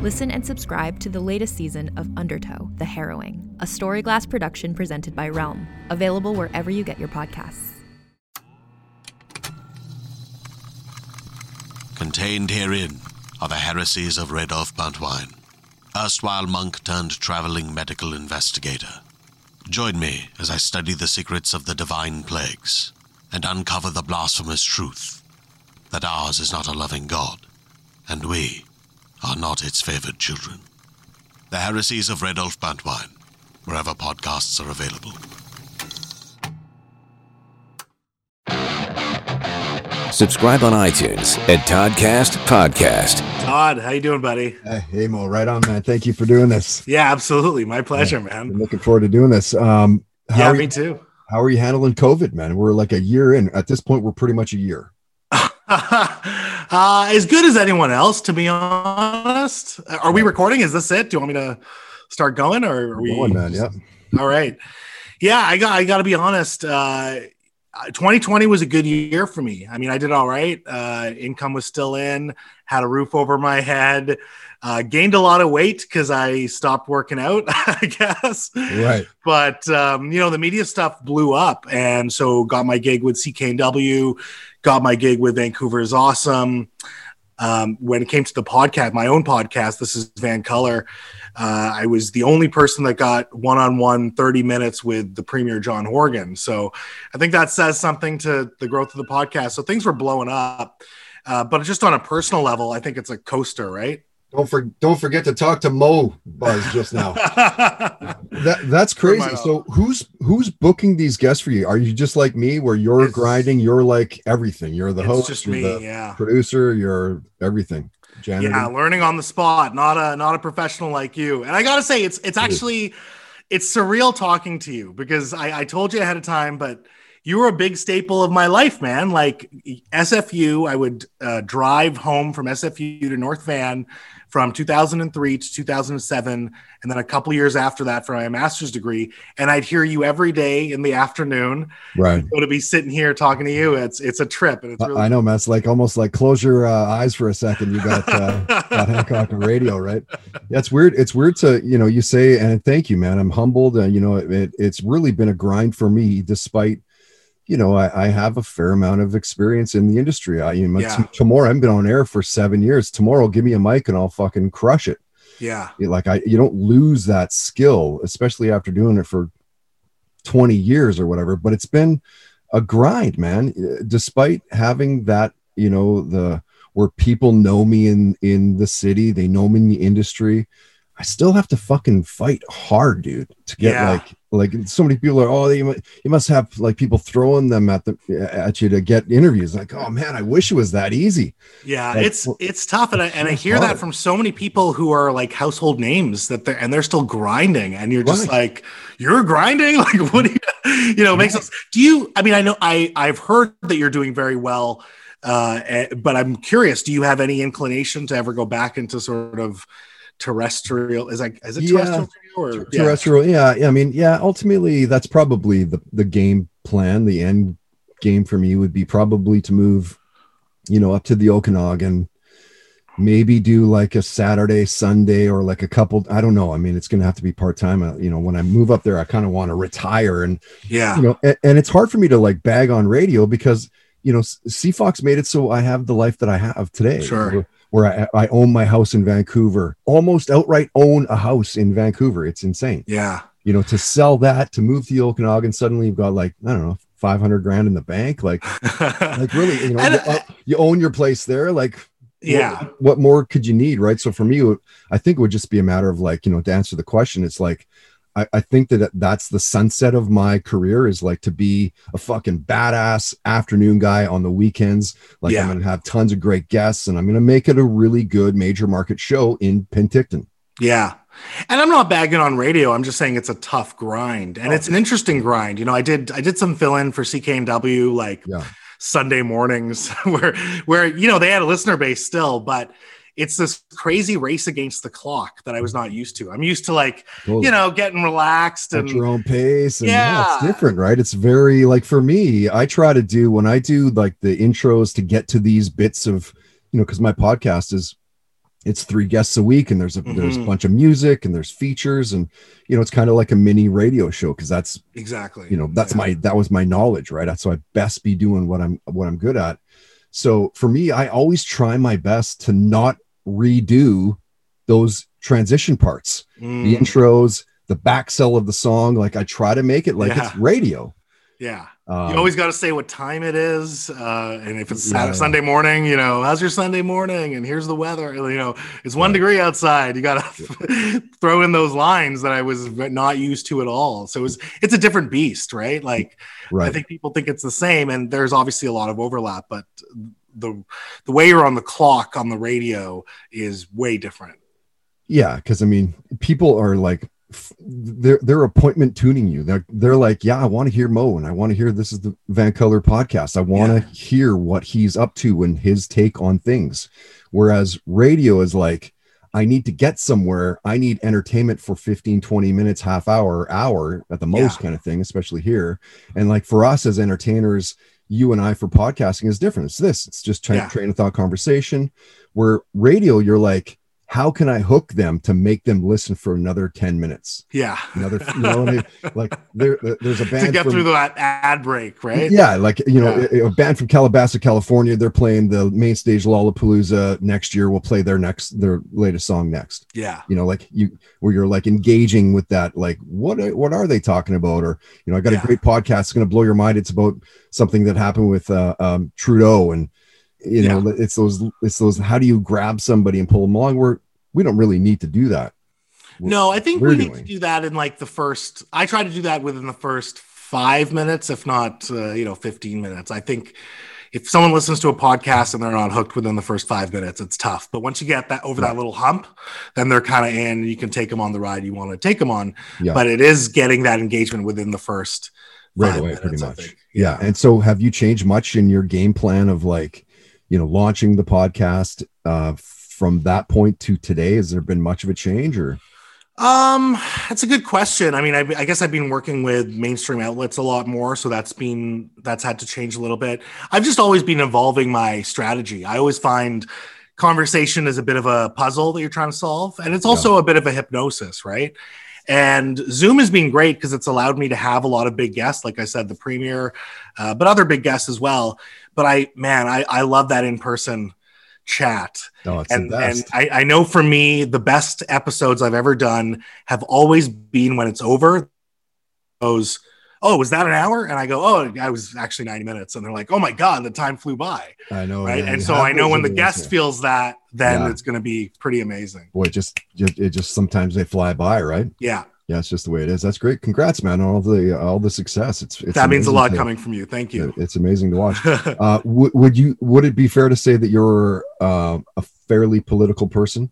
Listen and subscribe to the latest season of Undertow, The Harrowing, a Storyglass production presented by Realm, available wherever you get your podcasts. Contained herein are the heresies of Rudolf Buntwine, erstwhile monk-turned-traveling medical investigator. Join me as I study the secrets of the divine plagues and uncover the blasphemous truth that ours is not a loving God, and we are not its favored children. The Heresies of Rudolf Buntwine, wherever podcasts are available. Subscribe on iTunes at Toddcast Podcast. Todd, how you doing, buddy? Hey, Mo, right on, man. Thank you for doing this. Yeah, absolutely. My pleasure, man. I'm looking forward to doing this. Yeah, me too. How are you handling COVID, man? We're like a year in. At this point, we're pretty much a year. As good as anyone else, to be honest. Are we recording? Is this it? Do you want me to start going? Or are we going, man? Yep. All right. Yeah, I got to be honest. 2020 was a good year for me. I mean, I did all right. Income was still in, had a roof over my head, gained a lot of weight because I stopped working out, I guess. Right. But, the media stuff blew up. And so got my gig with CKNW, got my gig with Vancouver is Awesome. When it came to the podcast, my own podcast, This is VanColour, I was the only person that got one-on-one 30 minutes with the Premier John Horgan. So I think that says something to the growth of the podcast. So things were blowing up, but just on a personal level, I think it's a coaster, right? Don't forget to talk to Mo Buzz just now. That's crazy. So who's booking these guests for you? Are you just like me where you're grinding? You're like everything. You're the host, just me, you're the producer, you're everything. Janitor. Yeah, learning on the spot, not a professional like you. And I gotta say, it's surreal talking to you because I told you ahead of time, but you were a big staple of my life, man. Like SFU, I would drive home from SFU to North Van from 2003 to 2007, and then a couple of years after that for my master's degree. And I'd hear you every day in the afternoon. Right. So to be sitting here talking to you, it's a trip. And it's really I know, man. It's like almost like close your eyes for a second. You got Hancock on radio, right? That's weird. It's weird to you say, and thank you, man. I'm humbled, and it's really been a grind for me, despite. I have a fair amount of experience in the industry. Tomorrow, I've been on air for 7 years. Tomorrow, give me a mic and I'll fucking crush it. Yeah. You don't lose that skill, especially after doing it for 20 years or whatever. But it's been a grind, man. Despite having that, where people know me in the city, they know me in the industry. I still have to fucking fight hard, dude, to get like so many people are, you must have like people throwing them at you to get interviews. Like, oh man, I wish it was that easy. Yeah. Like, it's tough. And I hear hard. That from so many people who are like household names that they're still grinding, and you're just like, you're grinding. Like, what do makes sense. I know I've heard that you're doing very well, but I'm curious, do you have any inclination to ever go back into sort of terrestrial terrestrial? Ultimately that's probably the game plan. The end game for me would be probably to move up to the Okanagan, maybe do like a Saturday, Sunday, or like a couple, I don't know. I mean, it's gonna have to be part-time. When I move up there, I kind of want to retire, and and it's hard for me to like bag on radio because Sea Fox made it so I have the life that I have today. Sure. Where I own my house in Vancouver, almost outright own a house in Vancouver. It's insane. Yeah. To sell that, to move to the Okanagan, suddenly you've got like, I don't know, $500,000 in the bank. Like, like really, you own your place there. Like, what more could you need? Right. So for me, I think it would just be a matter of like, to answer the question, it's like, I think that that's the sunset of my career is like to be a fucking badass afternoon guy on the weekends. Like I'm going to have tons of great guests, and I'm going to make it a really good major market show in Penticton. Yeah. And I'm not bagging on radio. I'm just saying it's a tough grind, and it's an interesting grind. You know, I did some fill in for CKNW, like Sunday mornings where, you know, they had a listener base still, but it's this crazy race against the clock that I was not used to. I'm used to, like, you know, getting relaxed and at your own pace. And it's different, right? It's very, like, for me, I try to do, when I do like the intros to get to these bits of, you know, because my podcast is, it's three guests a week, and there's a bunch of music and there's features, and, you know, it's kind of like a mini radio show. Cause that's exactly, you know, that's that was my knowledge, right? So I best be doing what I'm good at. So for me, I always try my best to not redo those transition parts, the intros, the back sell of the song. Like, I try to make it like it's radio. Yeah. You always got to say what time it is. And if it's Saturday, Sunday morning, you know, how's your Sunday morning? And here's the weather, you know, it's 1 degree outside. You got to throw in those lines that I was not used to at all. So it's a different beast, right? Like, I think people think it's the same, and there's obviously a lot of overlap, but the way you're on the clock on the radio is way different. Yeah. Cause I mean, people are like, they're appointment tuning you. They're like, yeah, I want to hear Mo, and I want to hear, this is the VanColour podcast. I want to hear what he's up to and his take on things. Whereas radio is like, I need to get somewhere. I need entertainment for 15, 20 minutes, half hour at the most kind of thing, especially here. And like for us as entertainers, you and I for podcasting is different. It's this, it's just train of thought conversation, where radio, you're like, how can I hook them to make them listen for another 10 minutes? Yeah. Another, you know, like there's a band to get through that ad break, right? Yeah. Like, you know, a band from Calabasas, California, they're playing the main stage Lollapalooza next year. We'll play their latest song next. Yeah. You know, like where you're like engaging with that, like, what are they talking about? Or, you know, I got a great podcast. It's going to blow your mind. It's about something that happened with Trudeau, and, you know, it's those, how do you grab somebody and pull them along? We don't really need to do that. I think we need to do that in like I try to do that within the first 5 minutes, if not, 15 minutes. I think if someone listens to a podcast and they're not hooked within the first 5 minutes, it's tough. But once you get that over that little hump, then they're kind of in, and you can take them on the ride you want to take them on. Yeah. But it is getting that engagement within the first right away, pretty much. Yeah. And so have you changed much in your game plan of, like, you know, launching the podcast from that point to today? Has there been much of a change, or? That's a good question. I mean, I guess I've been working with mainstream outlets a lot more, so that's had to change a little bit. I've just always been evolving my strategy. I always find conversation is a bit of a puzzle that you're trying to solve, and it's also a bit of a hypnosis, right? And Zoom has been great because it's allowed me to have a lot of big guests, like I said, the premier, but other big guests as well. But I love that in-person chat. Oh, it's the best. And I know for me, the best episodes I've ever done have always been when it's over. Goes, oh, was that an hour? And I go, oh, I was actually 90 minutes. And they're like, oh my God, the time flew by. I know. Right. Man. And so I know when the guest feels that, then it's going to be pretty amazing. Boy, it just sometimes they fly by, right? Yeah. Yeah, it's just the way it is. That's great. Congrats, man, on all the success. It's that means a lot coming from you. Thank you. It's amazing to watch. Would it be fair to say that you're a fairly political person?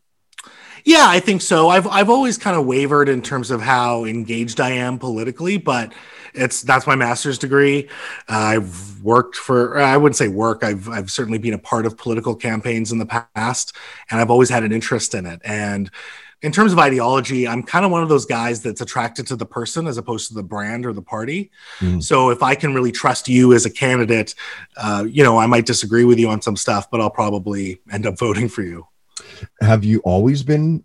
Yeah, I think so. I've always kind of wavered in terms of how engaged I am politically, but that's my master's degree. I've worked for, I wouldn't say work. I've certainly been a part of political campaigns in the past, and I've always had an interest in it. And in terms of ideology, I'm kind of one of those guys that's attracted to the person as opposed to the brand or the party. Mm. So if I can really trust you as a candidate, you know, I might disagree with you on some stuff, but I'll probably end up voting for you. Have you always been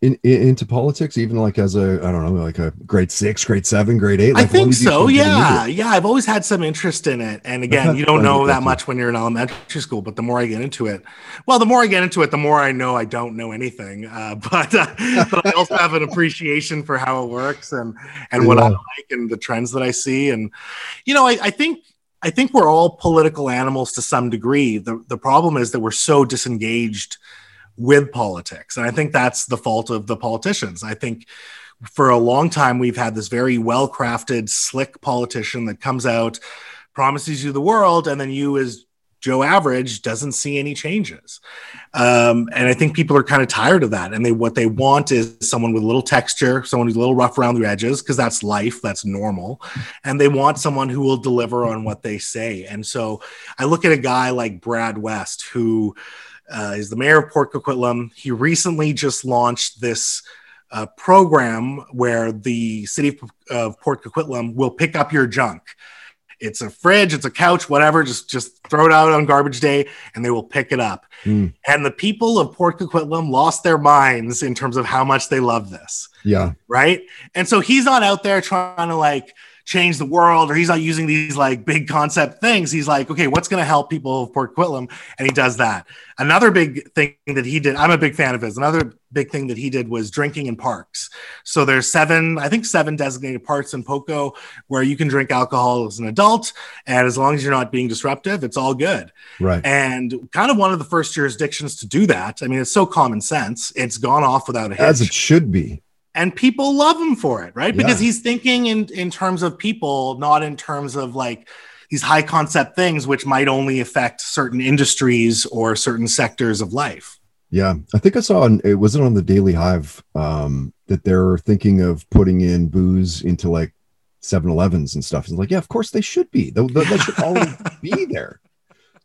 into politics, even like as a grade 6, grade 7, grade 8? Like, I think so. Yeah. Yeah. I've always had some interest in it. And again, you don't know that much when you're in elementary school, but the more I get into it, the more I know I don't know anything. But I also have an appreciation for how it works and what I like and the trends that I see. And, you know, I think we're all political animals to some degree. The problem is that we're so disengaged with politics. And I think that's the fault of the politicians. I think for a long time, we've had this very well-crafted, slick politician that comes out, promises you the world, and then you as Joe Average doesn't see any changes. And I think people are kind of tired of that. And what they want is someone with a little texture, someone who's a little rough around the edges, because that's life, that's normal. And they want someone who will deliver on what they say. And so I look at a guy like Brad West, who is the mayor of Port Coquitlam. He recently just launched this program where the city of Port Coquitlam will pick up your junk. It's a fridge, it's a couch, whatever. Just throw it out on garbage day and they will pick it up. Mm. And the people of Port Coquitlam lost their minds in terms of how much they love this. Yeah. Right. And so he's not out there trying to like change the world, or he's not using these like big concept things. He's like, okay, what's going to help people of Port Coquitlam? And he does that. Another big thing that he did, I'm a big fan of his. Another big thing that he did was drinking in parks. So there's seven designated parks in Poco where you can drink alcohol as an adult. And as long as you're not being disruptive, it's all good. Right. And kind of one of the first jurisdictions to do that. I mean, it's so common sense. It's gone off without a hitch. As it should be. And people love him for it, right? Because he's thinking in terms of people, not in terms of like these high concept things, which might only affect certain industries or certain sectors of life. Yeah, I think I saw, it wasn't on the Daily Hive, that they're thinking of putting in booze into like 7-Elevens and stuff. It's like, yeah, of course they should be. That should always be there.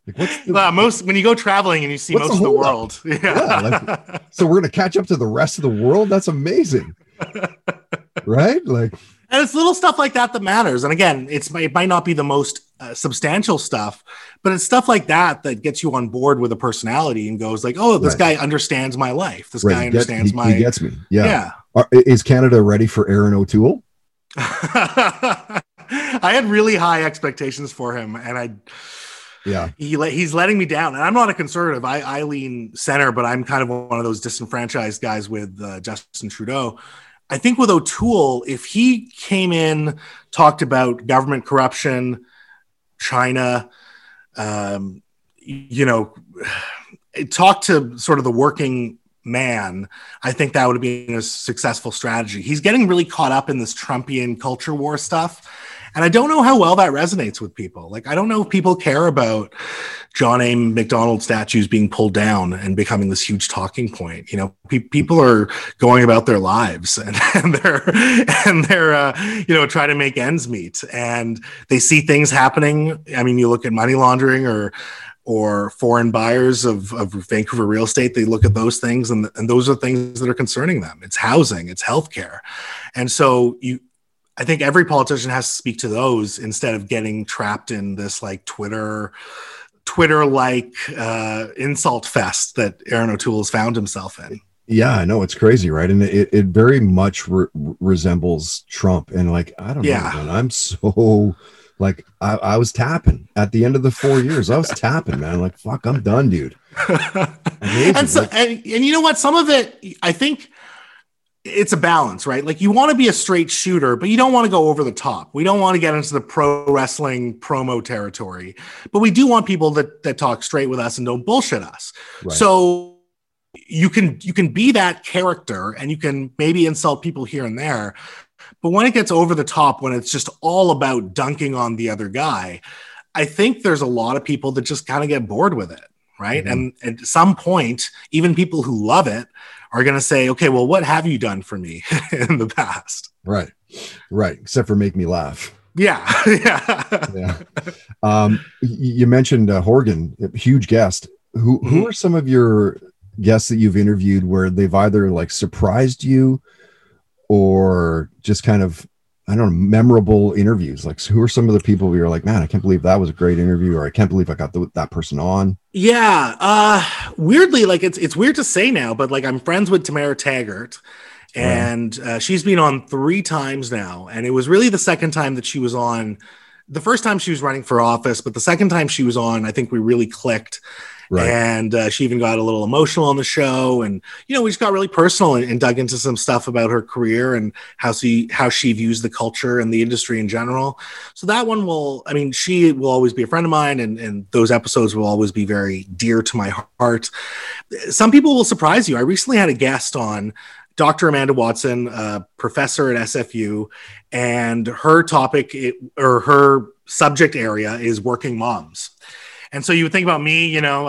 Like when you go traveling and you see most of the world. Yeah. Yeah, so we're going to catch up to the rest of the world. That's amazing. Right? And it's little stuff like that that matters. And again, it might not be the most substantial stuff, but it's stuff like that that gets you on board with a personality and goes like, oh, this guy understands my life. This guy understands he gets me. Yeah. Is Canada ready for Erin O'Toole? I had really high expectations for him. And he's letting me down. And I'm not a conservative. I lean center, but I'm kind of one of those disenfranchised guys with Justin Trudeau. I think with O'Toole, if he came in, talked about government corruption, China, talked to sort of the working man, I think that would be a successful strategy. He's getting really caught up in this Trumpian culture war stuff. And I don't know how well that resonates with people. Like, I don't know if people care about John A. MacDonald statues being pulled down and becoming this huge talking point. You know, people are going about their lives and they're trying to make ends meet. And they see things happening. I mean, you look at money laundering or foreign buyers of Vancouver real estate. They look at those things and those are things that are concerning them. It's housing, it's healthcare. And so I think every politician has to speak to those instead of getting trapped in this like Twitter insult fest that Erin O'Toole has found himself in. Yeah, I know, it's crazy, right? And it very much resembles Trump. And like, I don't know, man, I'm so like, I was tapping at the end of the 4 years. I was tapping, man. Like, fuck, I'm done, dude. And you know what? Some of it, I think. It's a balance, right? Like, you want to be a straight shooter, but you don't want to go over the top. We don't want to get into the pro wrestling promo territory, but we do want people that talk straight with us and don't bullshit us. Right. So you can be that character and you can maybe insult people here and there, but when it gets over the top, when it's just all about dunking on the other guy, I think there's a lot of people that just kind of get bored with it. Right. Mm-hmm. And at some point, even people who love it are going to say, okay, well, what have you done for me in the past? Right. Right. Except for make me laugh. Yeah. Yeah. Yeah. You mentioned Horgan, a huge guest. Who are some of your guests that you've interviewed where they've either like surprised you or just kind of, I don't know, memorable interviews? Like, who are some of the people where you're like, man, I can't believe that was a great interview, or I can't believe I got that person on? Yeah. Weirdly, like it's weird to say now, but like I'm friends with Tamara Taggart and she's been on 3 times now. And it was really the second time that she was on. The first time she was running for office, but the second time she was on, I think we really clicked. Right. And she even got a little emotional on the show. And, you know, we just got really personal and dug into some stuff about her career and how she views the culture and the industry in general. So that one she will always be a friend of mine. And those episodes will always be very dear to my heart. Some people will surprise you. I recently had a guest on, Dr. Amanda Watson, a professor at SFU, and her subject area is working moms. And so you would think about me, you know,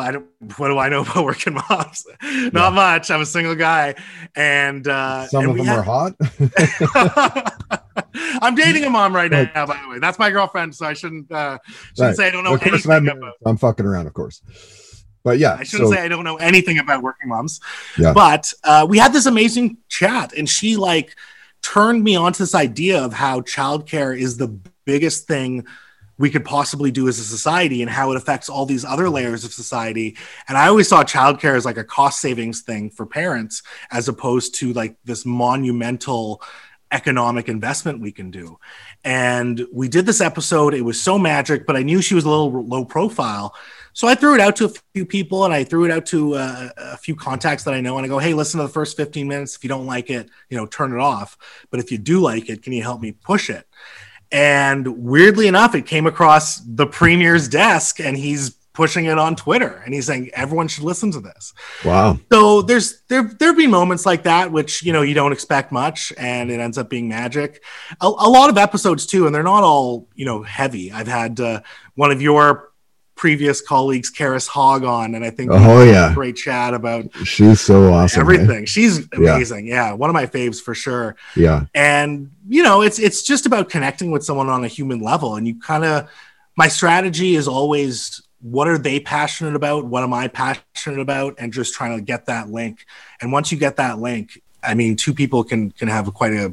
what do I know about working moms? Not much. I'm a single guy. And some of them are hot. I'm dating a mom right now, by the way. That's my girlfriend. So I shouldn't say I don't know anything about. I'm fucking around, of course. But yeah, I shouldn't say I don't know anything about working moms. Yeah. But we had this amazing chat, and she turned me onto this idea of how childcare is the biggest thing we could possibly do as a society and how it affects all these other layers of society. And I always saw childcare as a cost savings thing for parents, as opposed to this monumental economic investment we can do. And we did this episode. It was so magic, but I knew she was a little low profile. So I threw it out to a few people, and I threw it out to a few contacts that I know. And I go, hey, listen to the first 15 minutes. If you don't like it, turn it off. But if you do like it, can you help me push it? And weirdly enough, it came across the premier's desk, and he's pushing it on Twitter. And he's saying, everyone should listen to this. Wow. So there've been moments like that, which, you don't expect much, and it ends up being magic. A lot of episodes too. And they're not all, heavy. I've had one of your previous colleagues, Karis Hogg, on, and I think a great chat about she's so awesome, everything, right? She's amazing. Yeah, one of my faves for sure. Yeah. And it's just about connecting with someone on a human level, and my strategy is always, what are they passionate about, what am I passionate about, and just trying to get that link. And once you get that link, I mean, two people can have quite a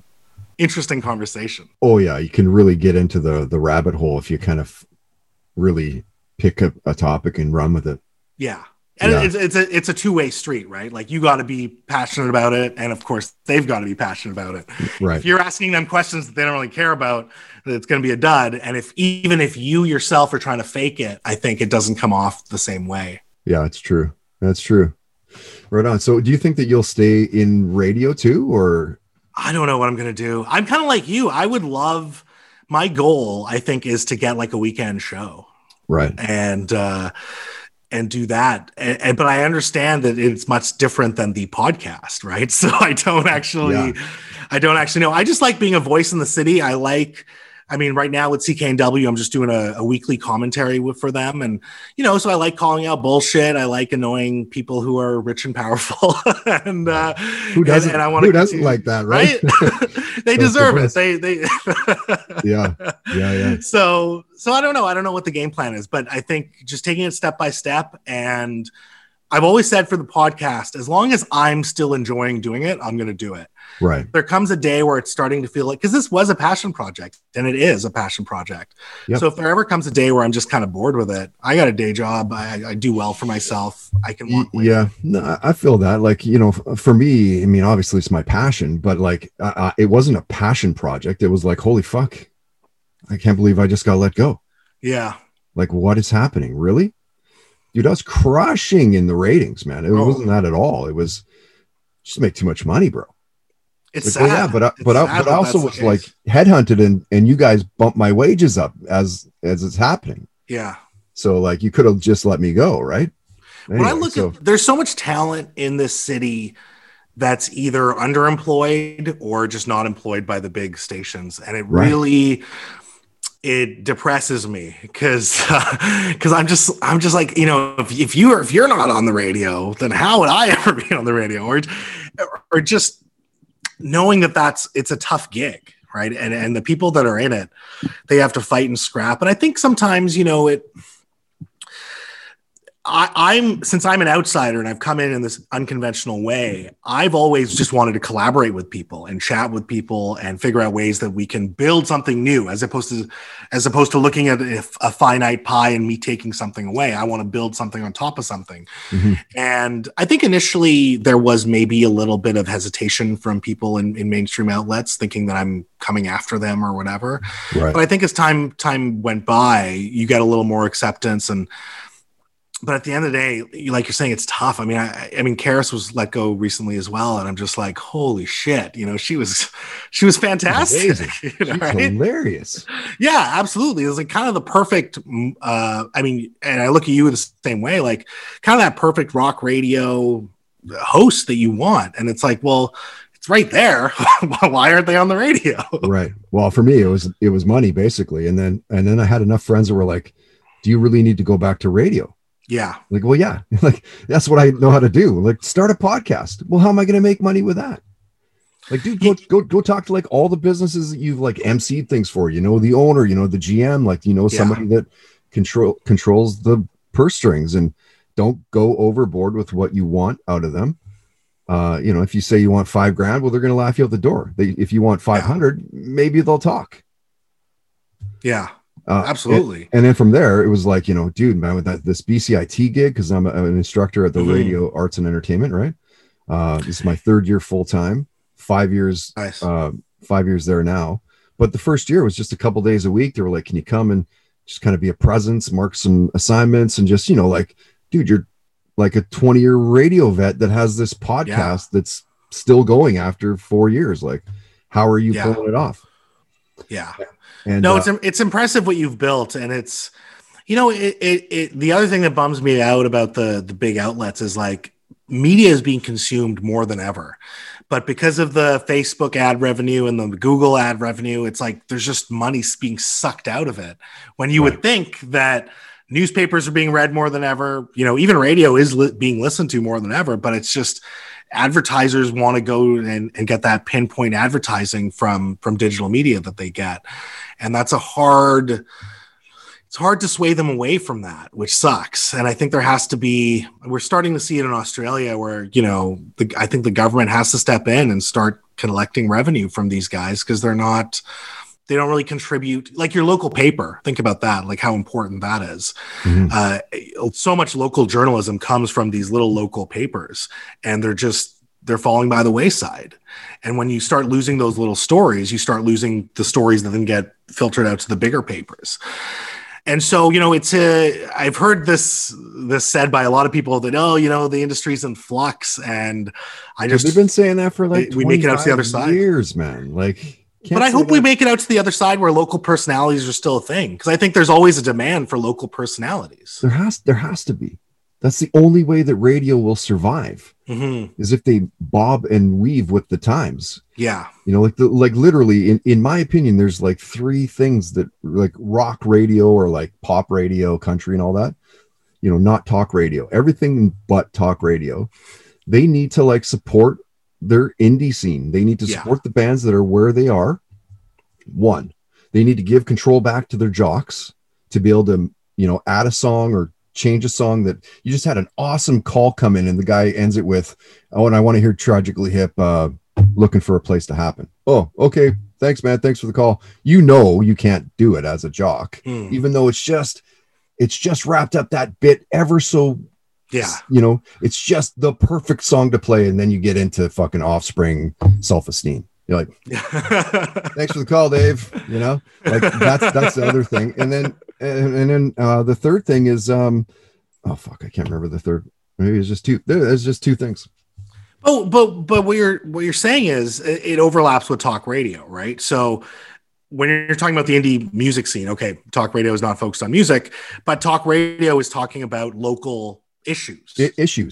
interesting conversation. Oh yeah, you can really get into the rabbit hole if you kind of really pick up a topic and run with it. Yeah. And it's a two-way street, right? You got to be passionate about it, and of course they've got to be passionate about it. Right. If you're asking them questions that they don't really care about, it's going to be a dud. And even if you yourself are trying to fake it, I think it doesn't come off the same way. Yeah, it's true. That's true. Right on. So do you think that you'll stay in radio too, or? I don't know what I'm going to do. I'm kind of like you. I would love, my goal, I think, is to get a weekend show. Right. And do that. But I understand that it's much different than the podcast, right? So I don't actually know. I just like being a voice in the city. Right now with CKNW, I'm just doing a weekly commentary for them. And, so I like calling out bullshit. I like annoying people who are rich and powerful. And who doesn't, and I want to doesn't like that, right? They deserve it. They Yeah. So I don't know. I don't know what the game plan is, but I think just taking it step by step. And I've always said for the podcast, as long as I'm still enjoying doing it, I'm going to do it. Right. There comes a day where it's starting to feel because this was a passion project, and it is a passion project. Yep. So if there ever comes a day where I'm just kind of bored with it, I got a day job. I do well for myself. I can walk away. Yeah. No, I feel that for me, I mean, obviously it's my passion, but it wasn't a passion project. It was holy fuck, I can't believe I just got let go. Yeah. What is happening? Really? Dude, I was crushing in the ratings, man. It wasn't that at all. It was just make too much money, bro. It's sad. Well, yeah, but I also was headhunted, and you guys bumped my wages up as it's happening. Yeah. So you could have just let me go, right? Anyway, when I look at, there's so much talent in this city that's either underemployed or just not employed by the big stations, and it really. It depresses me because I'm just if you're not on the radio, then how would I ever be on the radio? Or just knowing it's a tough gig, right? And the people that are in it, they have to fight and scrap. And I think sometimes since I'm an outsider and I've come in this unconventional way, I've always just wanted to collaborate with people and chat with people and figure out ways that we can build something new as opposed to looking at a finite pie and me taking something away. I want to build something on top of something. Mm-hmm. And I think initially there was maybe a little bit of hesitation from people in mainstream outlets thinking that I'm coming after them or whatever. Right. But I think as time went by, you get a little more acceptance But at the end of the day, you're saying, it's tough. I mean, Karis was let go recently as well, and I'm just holy shit! She was fantastic. She's hilarious. Yeah, absolutely. It was kind of the perfect. And I look at you the same way, kind of that perfect rock radio host that you want. And it's well, it's right there. Why aren't they on the radio? Right. Well, for me, it was money basically, and then I had enough friends that were do you really need to go back to radio? Yeah. Like, well, yeah, like that's what I know how to do. Like, start a podcast. Well, how am I going to make money with that? Like, dude, go talk to like all the businesses that you've like emceed things for, you know, the owner, you know, the GM, like, you know, somebody that controls the purse strings, and don't go overboard with what you want out of them. You know, if you say you want $5,000, well, they're going to laugh you out the door. If you want 500, maybe they'll talk. Yeah. Absolutely. And then from there, it was like, you know, dude, man, with that, this BCIT gig, because I'm an instructor at the Radio Arts and Entertainment, right? This is my third year full time, 5 years, nice. 5 years there now. But the first year was just a couple days a week. They were like, can you come and just kind of be a presence, mark some assignments, and just, you know, like, dude, you're like a 20-year radio vet that has this podcast that's still going after 4 years. Like, how are you pulling it off? Yeah. And, no, it's impressive what you've built. And it's, you know, the other thing that bums me out about the big outlets is like media is being consumed more than ever, but because of the Facebook ad revenue and the Google ad revenue, it's like, there's just money being sucked out of it. When you would think that newspapers are being read more than ever, you know, even radio is being listened to more than ever, but it's just advertisers want to go and get that pinpoint advertising from digital media that they get. And that's it's hard to sway them away from that, which sucks. And I think we're starting to see it in Australia where, you know, I think the government has to step in and start collecting revenue from these guys because they don't really contribute, like your local paper. Think about that, like how important that is. Mm-hmm. So much local journalism comes from these little local papers, and they're falling by the wayside. And when you start losing those little stories, you start losing the stories that then get filtered out to the bigger papers. And so, you know, I've heard this said by a lot of people that, oh, you know, the industry's in flux, and they've been saying that for like we make it out to the other side years, man. Like. But I hope we make it out to the other side where local personalities are still a thing, because I think there's always a demand for local personalities. There has to be. That's the only way that radio will survive, is if they bob and weave with the times. Yeah. You know, like literally in my opinion, there's like three things that like rock radio or like pop radio, country and all that, you know, not talk radio, everything but talk radio. They need to like support their indie scene. They need to support the bands that are where they are. One, they need to give control back to their jocks to be able to, you know, add a song or change a song that you just had an awesome call come in and the guy ends it with, oh, and I want to hear Tragically Hip, Looking for a Place to Happen. Oh, okay. Thanks, man. Thanks for the call. You know, you can't do it as a jock, even though it's just wrapped up that bit ever so. Yeah. You know, it's just the perfect song to play. And then you get into fucking Offspring Self-Esteem. You're like, thanks for the call, Dave. You know, like that's the other thing. And then, the third thing is, oh fuck, I can't remember the third. Maybe it's just two. There's just two things. Oh, but what you're saying is it overlaps with talk radio, right? So when you're talking about the indie music scene, okay, talk radio is not focused on music, but talk radio is talking about local issues,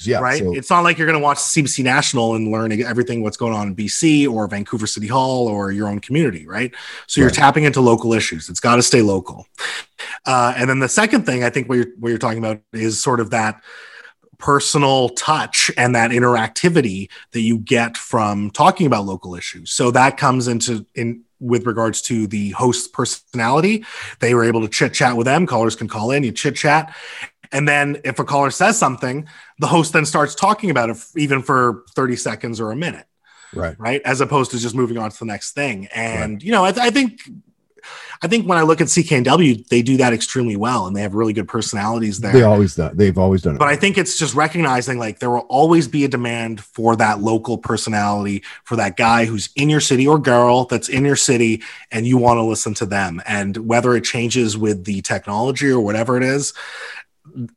yeah, right. So, it's not like you're going to watch CBC National and learn everything what's going on in BC or Vancouver City Hall or your own community, right? So you're tapping into local issues. It's got to stay local. And then the second thing I think what you're talking about is sort of that personal touch and that interactivity that you get from talking about local issues. So that comes in with regards to the host's personality. They were able to chit chat with them. Callers can call in. You chit chat. And then if a caller says something, the host then starts talking about it, even for 30 seconds or a minute, right? As opposed to just moving on to the next thing. And, you know, I think when I look at CKNW, they do that extremely well, and they have really good personalities there. They've always done it. But I think it's just recognizing like there will always be a demand for that local personality, for that guy who's in your city or girl that's in your city, and you want to listen to them. And whether it changes with the technology or whatever it is,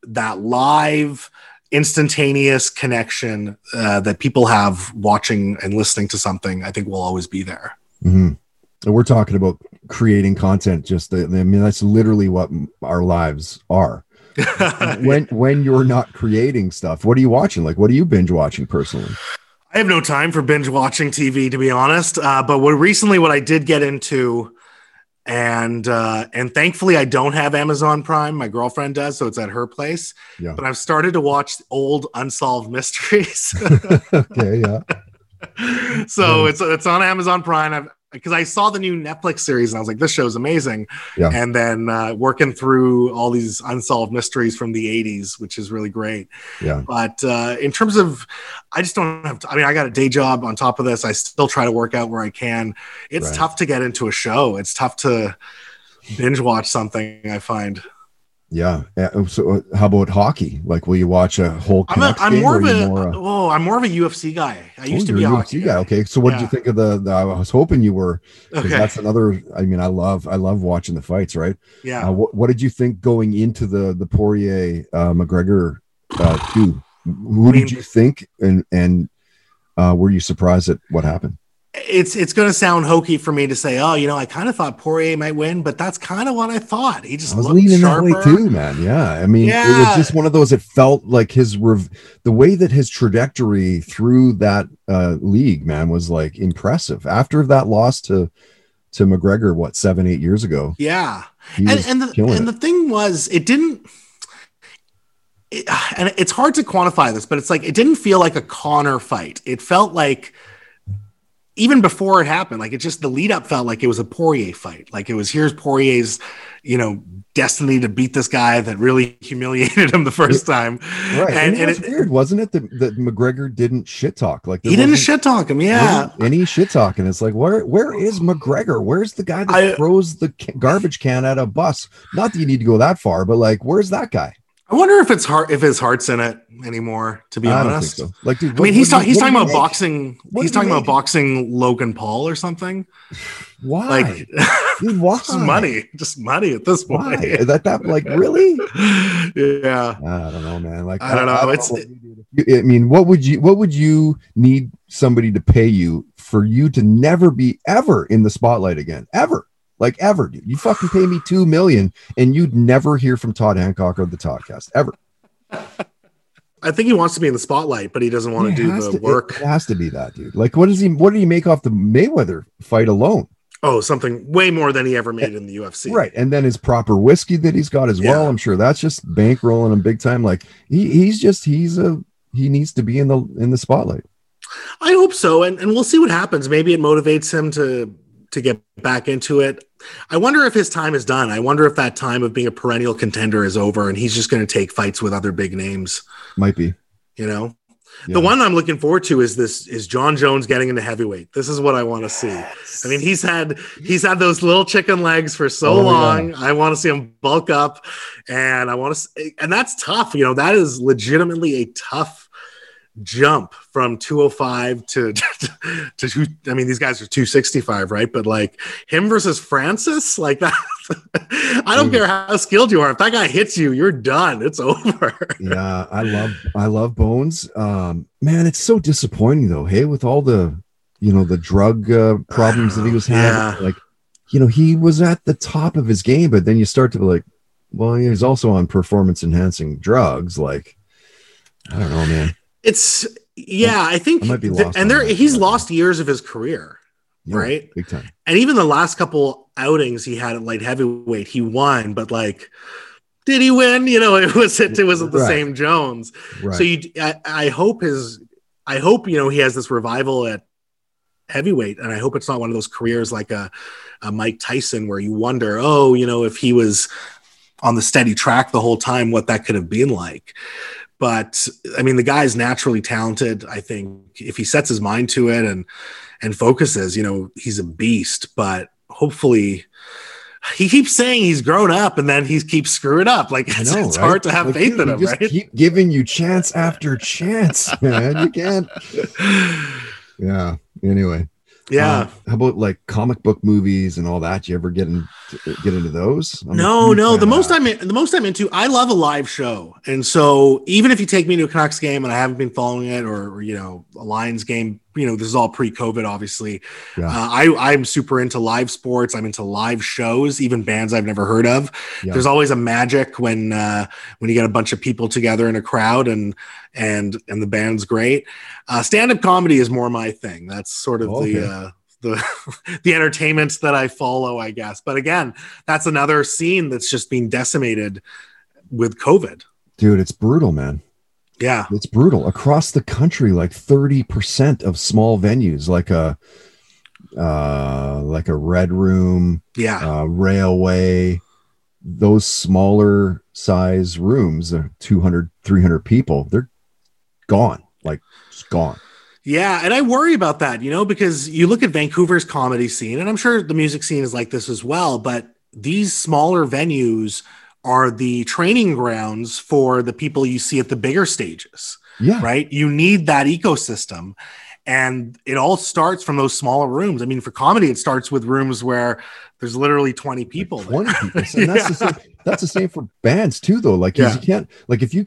that live instantaneous connection that people have watching and listening to something, I think will always be there. Mm-hmm. And we're talking about creating content. I mean, that's literally what our lives are. when you're not creating stuff, what are you watching? Like, what are you binge watching personally? I have no time for binge watching TV, to be honest. But recently what I did get into And thankfully I don't have Amazon Prime. My girlfriend does, so it's at her place. Yeah. But I've started to watch old unsolved mysteries. Okay, yeah. So it's on Amazon Prime. Because I saw the new Netflix series and I was like, this show's amazing. Yeah. And then working through all these unsolved mysteries from the 80s, which is really great. Yeah. But in terms of, I just don't have, I got a day job on top of this. I still try to work out where I can. It's tough to get into a show. It's tough to binge watch something, I find. Yeah. So how about hockey? Like, will you watch a whole I'm more of a UFC guy. I used to be a hockey guy. Okay. So what did you think of the I was hoping you were, okay. That's another, I love watching the fights, right? Yeah. What did you think going into the Poirier McGregor two? Who did you think? And were you surprised at what happened? It's going to sound hokey for me to say, I kind of thought Poirier might win, but that's kind of what I thought. He just looked sharper. That way too, man. Yeah. It was just one of those, it felt like the way that his trajectory through that league, man, was like impressive. After that loss to McGregor, 7-8 years ago. Yeah. And the thing was, and it's hard to quantify this, but it's like, it didn't feel like a Connor fight. It felt like, even before it happened, like it just the lead up felt like it was a Poirier fight. Like it was here's Poirier's, destiny to beat this guy that really humiliated him the first time. Right, and it was weird, wasn't it? That McGregor didn't shit talk. Like he didn't shit talk him. Yeah, any shit talking. It's like where is McGregor? Where's the guy that throws the garbage can at a bus? Not that you need to go that far, but like where's that guy? I wonder if if his heart's in it anymore. To be honest, I don't think so. Like, dude, he's talking about boxing. He's talking about boxing Logan Paul or something. Why? Like, dude, why? just money at this point. That like really? Yeah. I don't know, man. Like I don't know. What would you need somebody to pay you for you to never be ever in the spotlight again? Ever. Like ever, dude. You fucking pay me $2 million and you'd never hear from Todd Hancock or the Toddcast ever. I think he wants to be in the spotlight, but he doesn't want to do the work. It has to be that, dude. Like, what did he make off the Mayweather fight alone? Oh, something way more than he ever made in the UFC. Right. And then his proper whiskey that he's got as well. I'm sure that's just bankrolling him big time. Like he needs to be in the spotlight. I hope so. And we'll see what happens. Maybe it motivates him to get back into it. I wonder if his time is done. I wonder if that time of being a perennial contender is over and he's just going to take fights with other big names. Might be, The one I'm looking forward to is Jon Jones getting into heavyweight. This is what I want to see. He's had those little chicken legs for so long. Yeah. I want to see him bulk up and that's tough. That is legitimately a tough jump from 205 to these guys are 265, right? But like him versus Francis, like that, I don't care how skilled you are. If that guy hits you, you're done. It's over. Yeah, I love Bones. Man, it's so disappointing though. Hey, with all the, the drug problems that he was having, like, he was at the top of his game, but then you start to be like, well, he's also on performance enhancing drugs. Like, I don't know, man. I think, he's lost years of his career, right? Big time. And even the last couple outings he had at light heavyweight, he won, but like, did he win? It wasn't the same Jones. Right. So I hope he has this revival at heavyweight, and I hope it's not one of those careers like a Mike Tyson where you wonder, if he was on the steady track the whole time, what that could have been like. But the guy's naturally talented. I think if he sets his mind to it and focuses, he's a beast. But hopefully, he keeps saying he's grown up, and then he keeps screwing up. Like it's hard to have faith in him. Just keep giving you chance after chance, man. You can't. Yeah. Anyway. Yeah. How about like comic book movies and all that? You ever get into those? No. The most I'm into. I love a live show, and so even if you take me to a Canucks game and I haven't been following it, or a Lions game, this is all pre-COVID, obviously. Yeah. I'm super into live sports. I'm into live shows, even bands I've never heard of. Yeah. There's always a magic when you get a bunch of people together in a crowd and the band's great. Stand-up comedy is more my thing. That's sort of the entertainment that I follow, I guess. But again, that's another scene that's just being decimated with COVID. Dude, it's brutal, man. Yeah, it's brutal across the country. Like 30% of small venues, like a Red Room, Railway, those smaller size rooms, 200, 300 people, they're gone. Like it's gone. Yeah. And I worry about that, you know, because you look at Vancouver's comedy scene, and I'm sure the music scene is like this as well, but these smaller venues are the training grounds for the people you see at the bigger stages. Yeah. Right. You need that ecosystem. And it all starts from those smaller rooms. I mean, for comedy, it starts with rooms where there's literally 20 people. Like 20 people. And that's, that's the same for bands too, though. Like you can't, like if you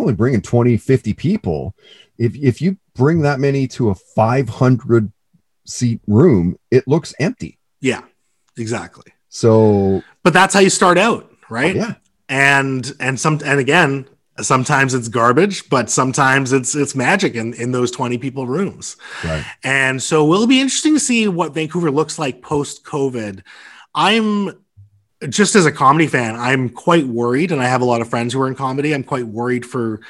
only bring in 20, 50 people, if you bring that many to a 500 seat room, it looks empty. Yeah, exactly. So, but that's how you start out. Right. Oh, yeah. And again, sometimes it's garbage, but sometimes it's magic in those 20 people rooms. Right. And so it'll be interesting to see what Vancouver looks like post COVID. I'm just, as a comedy fan, I'm quite worried. And I have a lot of friends who are in comedy. I'm quite worried for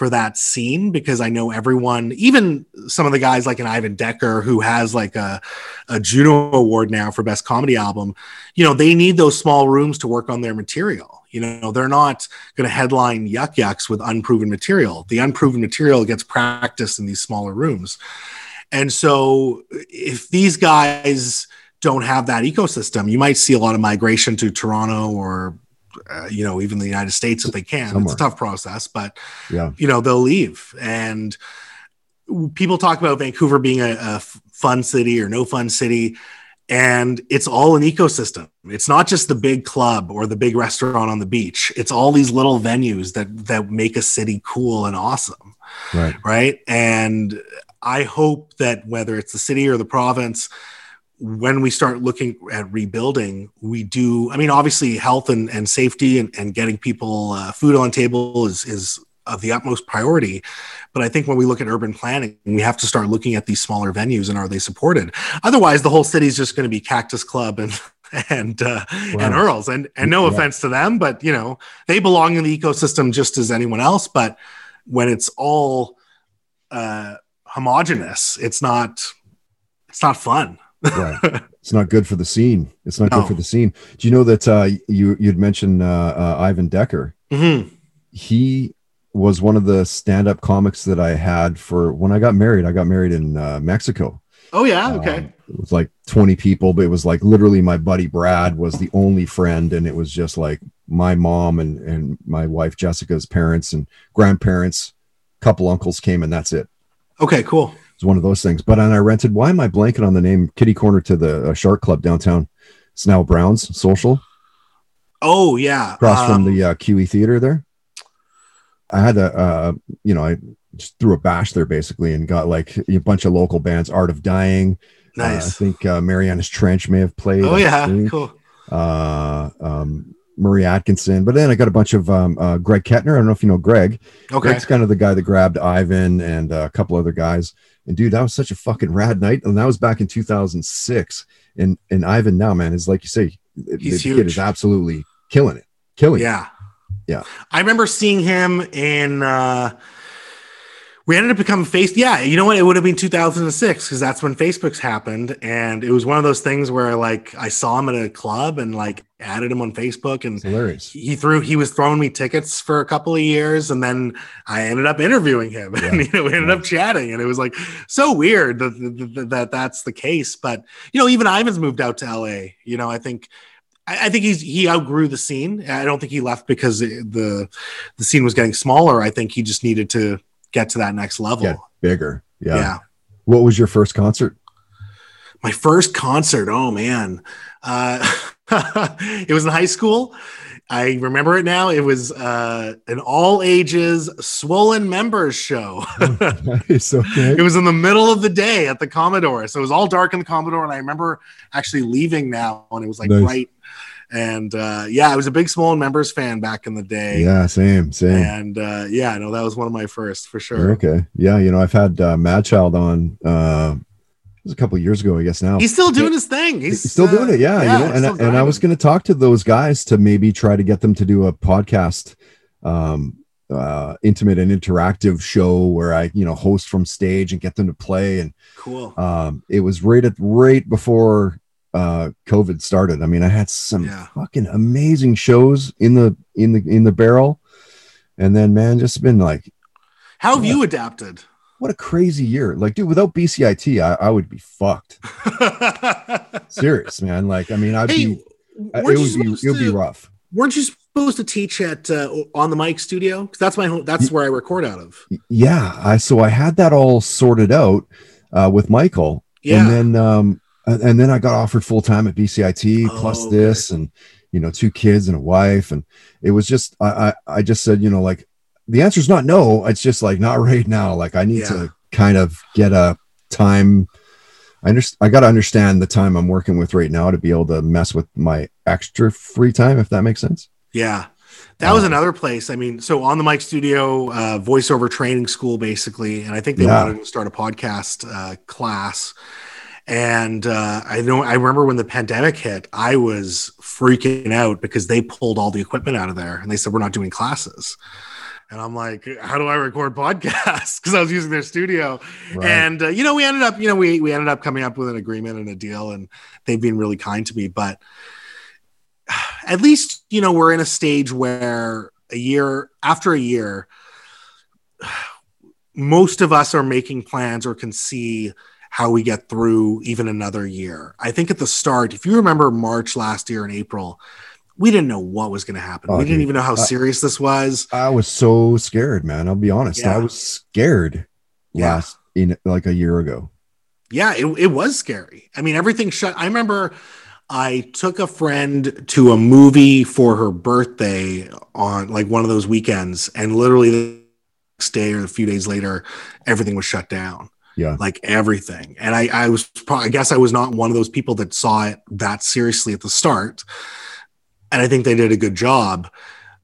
that scene, because I know everyone, even some of the guys like an Ivan Decker, who has like a Juno Award now for best comedy album, you know, they need those small rooms to work on their material. You know, they're not going to headline Yuck Yucks with unproven material. The unproven material gets practiced in these smaller rooms. And so if these guys don't have that ecosystem, you might see a lot of migration to Toronto or, you know, even the United States if they can. Somewhere. It's a tough process, but, you know, they'll leave. And people talk about Vancouver being a fun city or no fun city. And it's all an ecosystem. It's not just the big club or the big restaurant on the beach. It's all these little venues that make a city cool and awesome. Right. Right. And I hope that whether it's the city or the province, when we start looking at rebuilding, we do. I mean, obviously health and safety and getting people food on table is of the utmost priority. But I think when we look at urban planning, we have to start looking at these smaller venues and are they supported? Otherwise, the whole city is just going to be Cactus Club and Earls. And no offense to them, but you know, they belong in the ecosystem just as anyone else. But when it's all homogenous, it's not fun. Right. It's not good for the scene. It's not good for the scene. Do you know that you'd mentioned Ivan Decker? Mm-hmm. He was one of the stand-up comics that I had for when I got married. I got married in Mexico. Oh yeah. Okay. It was like 20 people, but it was like literally my buddy Brad was the only friend. And it was just like my mom and my wife, Jessica's parents and grandparents, couple uncles came, and that's it. Okay, cool. It's one of those things. But and I rented, why am I blanking on the name, Kitty Corner to the Shark Club downtown? It's now Brown's Social. Oh yeah. Across from the QE Theater there. I had I just threw a bash there basically and got like a bunch of local bands, Art of Dying. Nice. I think Mariana's Trench may have played. Oh yeah, cool. Murray Atkinson. But then I got a bunch of Greg Kettner. I don't know if you know Greg. Okay. Greg's kind of the guy that grabbed Ivan and a couple other guys. And dude, that was such a fucking rad night. And that was back in 2006. And Ivan now, man, is like you say, he's huge. Kid is absolutely killing it. Yeah. Yeah, I remember seeing him in. We ended up becoming Facebook. Yeah, you know what? It would have been 2006 because that's when Facebook's happened, and it was one of those things where like I saw him at a club and like added him on Facebook, and hilarious. He was throwing me tickets for a couple of years, and then I ended up interviewing him, and you know we ended up chatting, and it was like so weird that that's the case. But you know, even Ivan's moved out to LA. You know, I think he outgrew the scene. I don't think he left because the scene was getting smaller. I think he just needed to get to that next level. Get bigger. Yeah. What was your first concert? My first concert. Oh man. It was in high school. I remember it now. It was an all ages Swollen Members show. Nice. Okay. It was in the middle of the day at the Commodore. So it was all dark in the Commodore. And I remember actually leaving now and it was like, nice. Right. And I was a big Swollen Members fan back in the day. Yeah, same. And no, that was one of my first for sure. Okay. Yeah, you know, I've had Mad Child on was a couple of years ago, I guess now. He's still doing his thing. He's still doing it. Yeah, you know? And I was going to talk to those guys to maybe try to get them to do a podcast, intimate and interactive show where I, you know, host from stage and get them to play. And cool. It was right before COVID started. I mean, I had some fucking amazing shows in the barrel. And then, man, just been like, how have you adapted? What a crazy year. Like, dude, without BCIT, I would be fucked. Serious, man. Like, I mean, it would be rough. Weren't you supposed to teach at On the Mic studio? Because that's my home. That's where I record out of. Yeah. So I had that all sorted out with Michael. Yeah. And then I got offered full time at BCIT this and, you know, 2 kids and a wife. And it was just, I just said, you know, like, the answer is not no. It's just like, not right now. Like, I need to kind of get a time. I got to understand the time I'm working with right now to be able to mess with my extra free time, if that makes sense. Yeah. That was another place. I mean, so On the Mic studio, voiceover training school, basically. And I think they wanted to start a podcast class. And I remember when the pandemic hit, I was freaking out because they pulled all the equipment out of there and they said, we're not doing classes. And I'm like, how do I record podcasts? Because I was using their studio. Right. And, we ended up, we ended up coming up with an agreement and a deal, and they've been really kind to me. But at least, we're in a stage where after a year, most of us are making plans or can see how we get through even another year. I think at the start, if you remember March last year and April, we didn't know what was going to happen. We didn't even know how serious this was. I was so scared, man. I'll be honest. Yeah. I was scared like a year ago. Yeah, it was scary. I mean, everything shut. I remember I took a friend to a movie for her birthday on like one of those weekends. And literally the next day or a few days later, everything was shut down. Yeah. Like everything. And I guess I was not one of those people that saw it that seriously at the start. And I think they did a good job,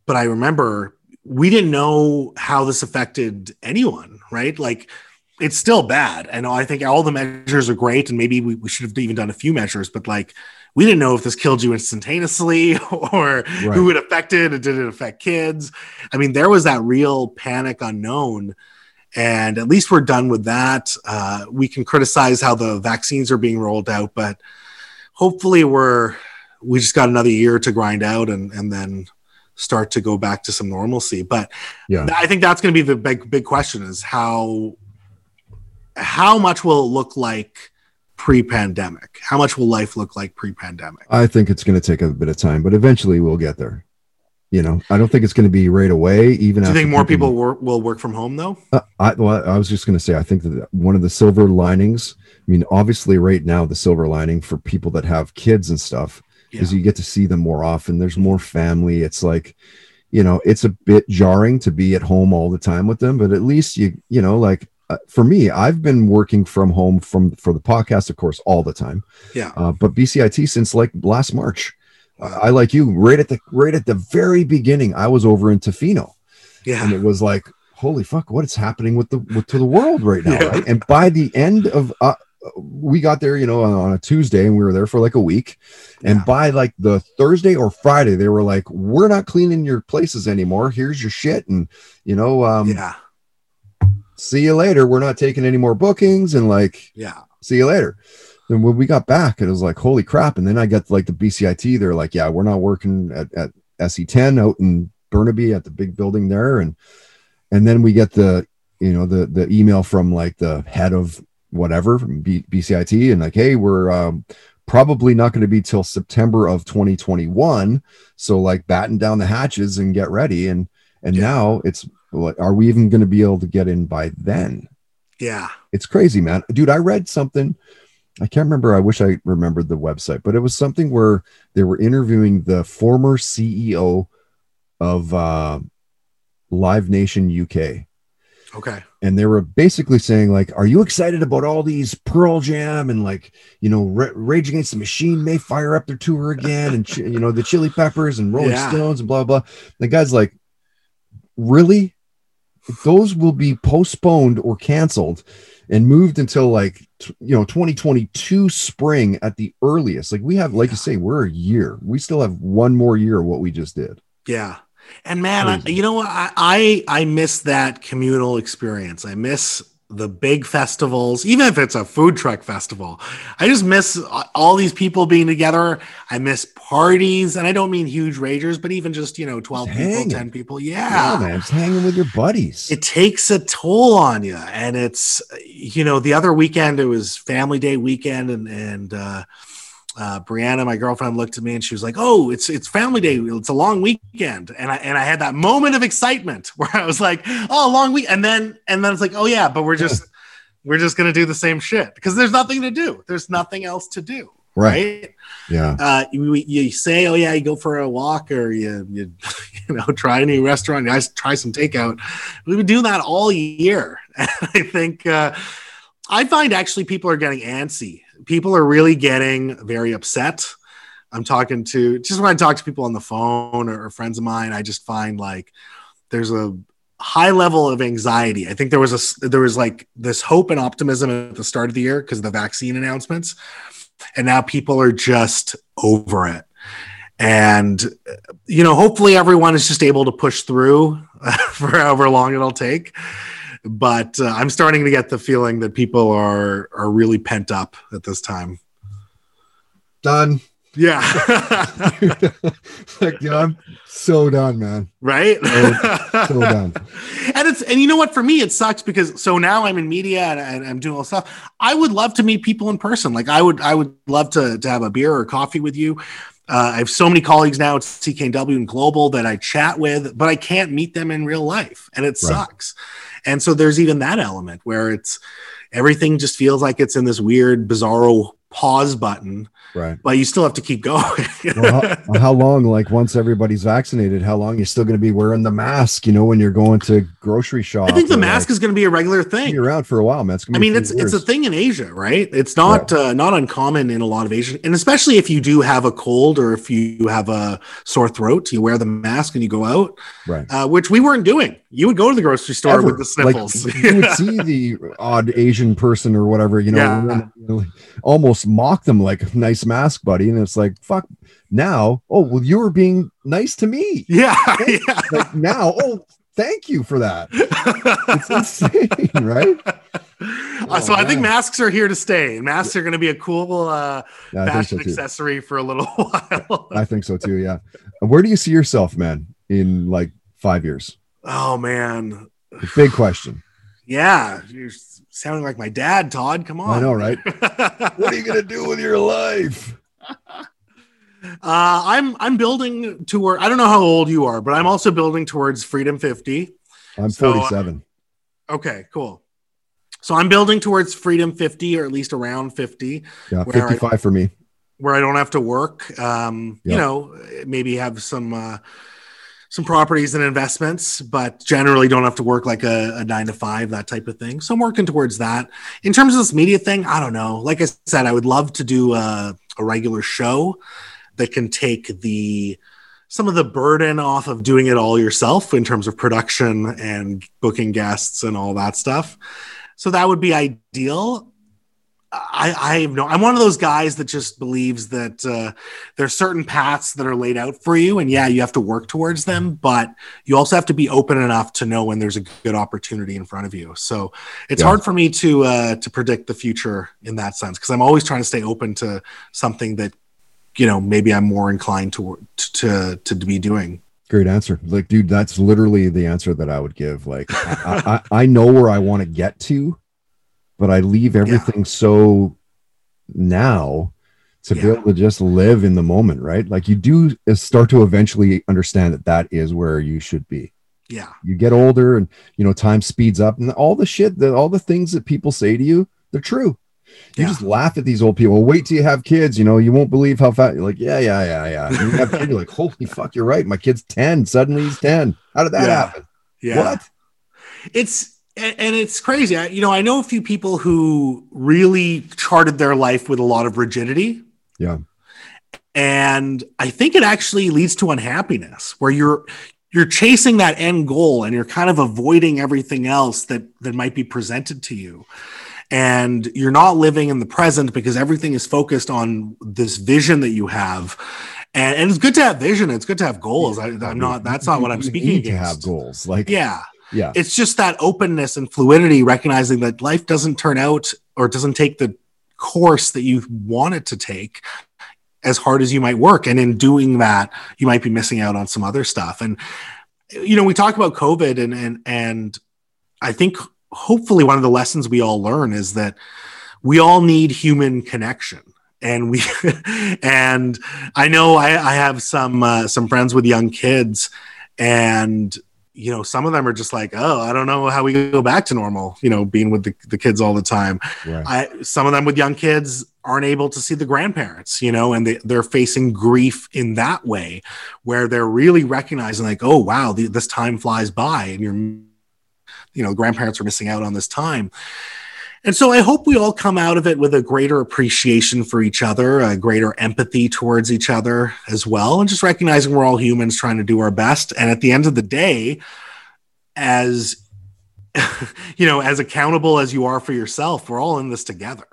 but I remember we didn't know how this affected anyone, right? Like, it's still bad. And I think all the measures are great. And maybe we should have even done a few measures, but like, we didn't know if this killed you instantaneously or who it affected, and did it affect kids? I mean, there was that real panic unknown, and at least we're done with that. We can criticize how the vaccines are being rolled out, but hopefully we just got another year to grind out and then start to go back to some normalcy. But I think that's going to be the big question is how much will it look like pre-pandemic? How much will life look like pre-pandemic? I think it's going to take a bit of time, but eventually we'll get there. You know, I don't think it's going to be right away. Even do you think more people will work from home though? I was just going to say, I think that one of the silver linings, I mean, obviously right now, the silver lining for people that have kids and stuff is you get to see them more often. There's more family. It's like, it's a bit jarring to be at home all the time with them, but at least for me, I've been working from home for the podcast, of course, all the time. Yeah. But BCIT since like last March. I like you right at the very beginning, I was over in Tofino. Yeah. And it was like, holy fuck, what is happening to the world right now? Yeah. Right? And by the end of, we got there, on a Tuesday and we were there for like a week. And by like the Thursday or Friday, they were like, we're not cleaning your places anymore. Here's your shit. And, see you later. We're not taking any more bookings. And like, see you later. And when we got back, it was like, holy crap. And then I got like the BCIT. They're like, yeah, we're not working at SE10 out in Burnaby at the big building there. And then we get the email from like the head of whatever from BCIT and like, hey, we're probably not going to be till September of 2021. So like batten down the hatches and get ready. And now it's like, are we even going to be able to get in by then? Yeah. It's crazy, man. Dude, I read something. I can't remember. I wish I remembered the website, but it was something where they were interviewing the former CEO of Live Nation UK. Okay. And they were basically saying like, are you excited about all these Pearl Jam and like, Rage Against the Machine may fire up their tour again and, the Chili Peppers and Rolling Stones and blah, blah. And the guy's like, really? those will be postponed or canceled and moved until 2022 spring at the earliest. Like we have, like you say, we're a year. We still have one more year of what we just did. Yeah. And man, I miss that communal experience. I miss the big festivals, even if it's a food truck festival. I just miss all these people being together. I miss parties, and I don't mean huge ragers, but even just 12 people, 10 people. Yeah, man, it's hanging with your buddies. It takes a toll on you, and it's the other weekend it was Family Day weekend, and Brianna, my girlfriend, looked at me and she was like, "Oh, it's Family Day. It's a long weekend." And I had that moment of excitement where I was like, "Oh, long week." And then it's like, "Oh yeah, but we're just going to do the same shit because there's nothing to do. There's nothing else to do." Right. Yeah. You say, "Oh yeah, you go for a walk or you try a new restaurant. You try some takeout." We've been doing that all year. And I think, I find actually people are getting antsy. People are really getting very upset. I'm talking to just when I talk to people on the phone or friends of mine, I just find like there's a high level of anxiety. I think there was like this hope and optimism at the start of the year because of the vaccine announcements. And now people are just over it. And, hopefully everyone is just able to push through for however long it'll take. But I'm starting to get the feeling that people are really pent up at this time. Done. Yeah. I'm so done, man. Right? So done. And you know what? For me, it sucks because so now I'm in media and I'm doing all stuff. I would love to meet people in person. Like I would love to have a beer or coffee with you. I have so many colleagues now at CKNW and Global that I chat with, but I can't meet them in real life, and it sucks. And so there's even that element where it's everything just feels like it's in this weird, bizarro pause button, right? But you still have to keep going. Well, how long? Like once everybody's vaccinated, how long you're still going to be wearing the mask? When you're going to grocery shop, I think the mask is going to be a regular thing. You're around for a while, man. It's a thing in Asia, right? It's not not uncommon in a lot of Asian, and especially if you do have a cold or if you have a sore throat, you wear the mask and you go out, right? Which we weren't doing. You would go to the grocery store with the sniffles. Like, you would see the odd Asian person or whatever, almost mock them like, "Nice mask, buddy." And it's like, fuck now. Oh, well, you were being nice to me. Yeah. Yeah. Like now. Oh, thank you for that. It's insane, right? I think masks are here to stay. Masks are going to be a cool fashion accessory for a little while. I think so too. Yeah. Where do you see yourself, man, in like 5 years? Oh man. Big question. Yeah. You're sounding like my dad, Todd. Come on. I know, right? What are you going to do with your life? I'm building toward, I don't know how old you are, but I'm also building towards Freedom 50. I'm 47. Okay, cool. So I'm building towards Freedom 50 or at least around 50. Yeah, 55 for me. Where I don't have to work. Maybe have some properties and investments, but generally don't have to work like a 9-to-5, that type of thing. So I'm working towards that. In terms of this media thing, I don't know. Like I said, I would love to do a regular show that can take some of the burden off of doing it all yourself in terms of production and booking guests and all that stuff. So that would be ideal. I'm one of those guys that just believes that there are certain paths that are laid out for you, and yeah, you have to work towards them, but you also have to be open enough to know when there's a good opportunity in front of you. So it's hard for me to predict the future in that sense, because I'm always trying to stay open to something that maybe I'm more inclined to be doing. Great answer. Like, dude, that's literally the answer that I would give. Like, I know where I want to get to, but I leave everything so now to be able to just live in the moment, right? Like you do start to eventually understand that is where you should be. Yeah. You get older and, time speeds up and all the things that people say to you, they're true. You just laugh at these old people. Wait till you have kids. You won't believe how fat you're like, yeah. And you have kids, you're like, holy fuck, you're right. My kid's 10. Suddenly he's 10. How did that happen? Yeah. What? And it's crazy. I know a few people who really charted their life with a lot of rigidity. Yeah. And I think it actually leads to unhappiness where you're chasing that end goal and you're kind of avoiding everything else that might be presented to you. And you're not living in the present because everything is focused on this vision that you have. And it's good to have vision. It's good to have goals. That's not what I'm speaking against. Have goals. Yeah. It's just that openness and fluidity, recognizing that life doesn't turn out or doesn't take the course that you want it to take, as hard as you might work. And in doing that, you might be missing out on some other stuff. And, you know, we talk about COVID and I think hopefully one of the lessons we all learn is that we all need human connection. And we, and I know I have some friends with young kids, and, you know, some of them are just like, oh, I don't know how we go back to normal, you know, being with the kids all the time. Right. Some of them with young kids aren't able to see the grandparents, you know, and they're facing grief in that way, where they're really recognizing like, oh, wow, this time flies by and you know, grandparents are missing out on this time. And so I hope we all come out of it with a greater appreciation for each other, a greater empathy towards each other as well, and just recognizing we're all humans trying to do our best. And at the end of the day, as you know, as accountable as you are for yourself, we're all in this together,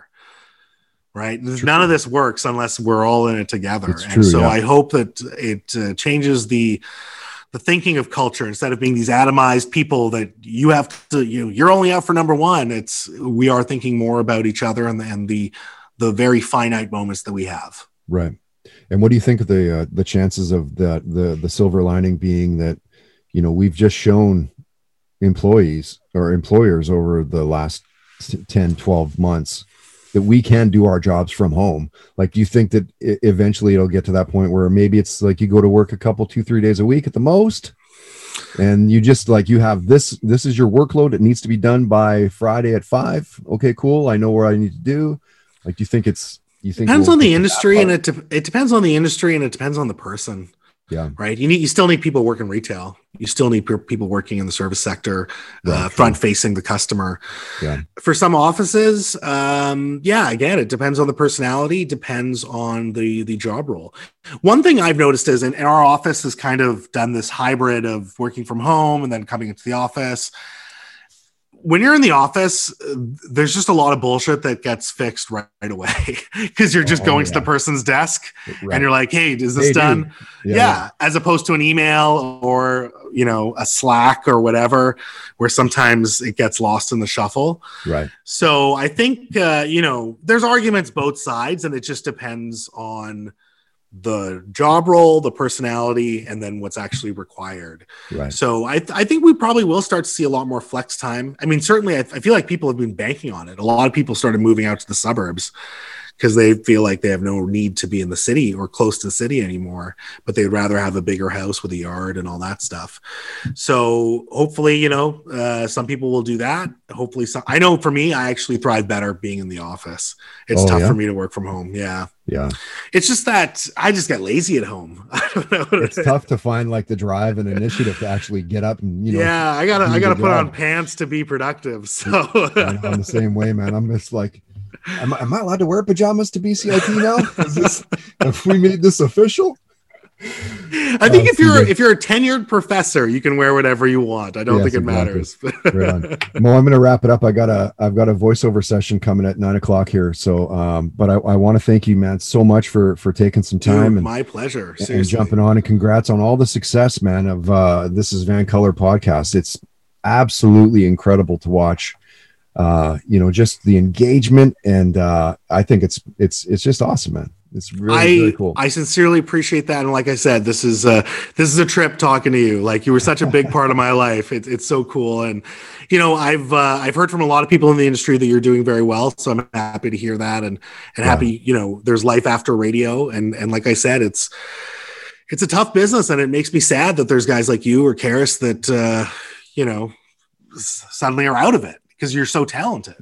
right? True. None of this works unless we're all in it together. It's true, and so yeah. I hope that it changes the thinking of culture, instead of being these atomized people that you have to, you know, you're only out for number one. We are thinking more about each other and the very finite moments that we have. Right. And what do you think of the chances of that, the silver lining being that, you know, we've just shown employees or employers over the last 10, 12 months that we can do our jobs from home. Like, do you think that eventually it'll get to that point where maybe it's like you go to work a couple, 2-3 days a week at the most, and you just like, you have this is your workload. It needs to be done by Friday at 5. Okay, cool. I know where I need to do. Like, do you think depends on the industry, and it depends on the industry, and it depends on the person. Yeah. Right. You still need people working retail. You still need people working in the service sector, front facing the customer. Yeah. For some offices. Again, it depends on the personality, depends on the job role. One thing I've noticed is, and our office has kind of done this hybrid of working from home and then coming into the office. When you're in the office, there's just a lot of bullshit that gets fixed right away, because you're just going to the person's desk and you're like, hey, is this done? Yeah. As opposed to an email or, you know, a Slack or whatever, where sometimes it gets lost in the shuffle. Right. So I think, you know, there's arguments both sides, and it just depends on the job role, the personality, and then what's actually required. Right. So I think we probably will start to see a lot more flex time. I mean, certainly I feel like people have been banking on it. A lot of people started moving out to the suburbs because they feel like they have no need to be in the city or close to the city anymore, but they'd rather have a bigger house with a yard and all that stuff. So hopefully, you know, some people will do that. Hopefully some, I know for me, I actually thrive better being in the office. It's tough for me to work from home. Yeah. Yeah. It's just that I just get lazy at home. I don't know. It's tough to find like the drive and initiative to actually get up and, you know. Yeah. I gotta put on pants to be productive. So I'm the same way, man. I'm just like, Am I allowed to wear pajamas to BCIT now? Have we made this official? I think if you're a tenured professor, you can wear whatever you want. I don't think it matters. Right. Well, I'm going to wrap it up. I've got a voiceover session coming at 9:00 here. So, but I want to thank you, man, so much for taking some time. My pleasure. And jumping on, and congrats on all the success, man, of this is VanColour podcast. It's absolutely incredible to watch. You know, just the engagement, and I think it's just awesome, man. It's really cool. I sincerely appreciate that, and like I said, this is a trip talking to you. Like, you were such a big part of my life. It's so cool, and you know, I've heard from a lot of people in the industry that you're doing very well. So I'm happy to hear that, and happy, you know, there's life after radio, and like I said, it's a tough business, and it makes me sad that there's guys like you or Karis that you know, suddenly are out of it, because you're so talented.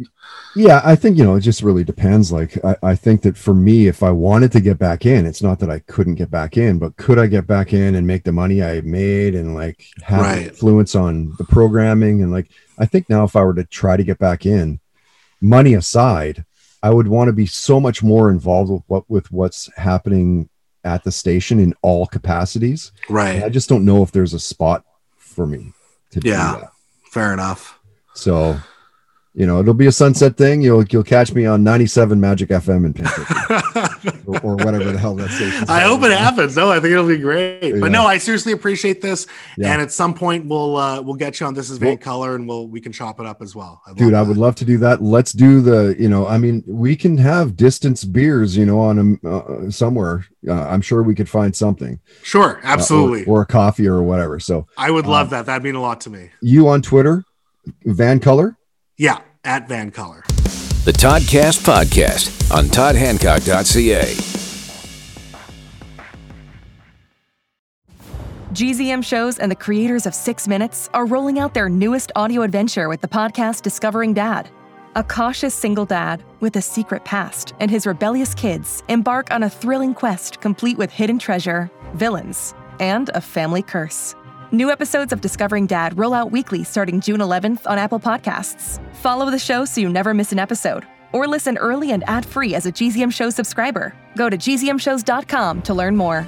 Yeah, I think, you know, it just really depends. Like, I think that for me, if I wanted to get back in, it's not that I couldn't get back in, but could I get back in and make the money I made and like have influence on the programming? And like, I think now if I were to try to get back in, money aside, I would want to be so much more involved with what's happening at the station in all capacities. Right. And I just don't know if there's a spot for me to do that. Fair enough. So, you know, it'll be a sunset thing. You'll catch me on 97 Magic FM in Pennsylvania or whatever the hell that station is. I hope it happens. No, I think it'll be great. Yeah. But no, I seriously appreciate this. Yeah. And at some point we'll get you on This Is VanColour and we can chop it up as well. I would love to do that. Let's do the, you know, I mean, we can have distance beers, you know, on somewhere. I'm sure we could find something. Sure. Absolutely. Or a coffee or whatever. So I would love that. That'd mean a lot to me. You on Twitter, VanColour? Yeah, at VanColour. The Toddcast podcast on toddhancock.ca. GZM shows and the creators of 6 Minutes are rolling out their newest audio adventure with the podcast Discovering Dad. A cautious single dad with a secret past and his rebellious kids embark on a thrilling quest complete with hidden treasure, villains, and a family curse. New episodes of Discovering Dad roll out weekly starting June 11th on Apple Podcasts. Follow the show so you never miss an episode. Or listen early and ad-free as a GZM Show subscriber. Go to gzmshows.com to learn more.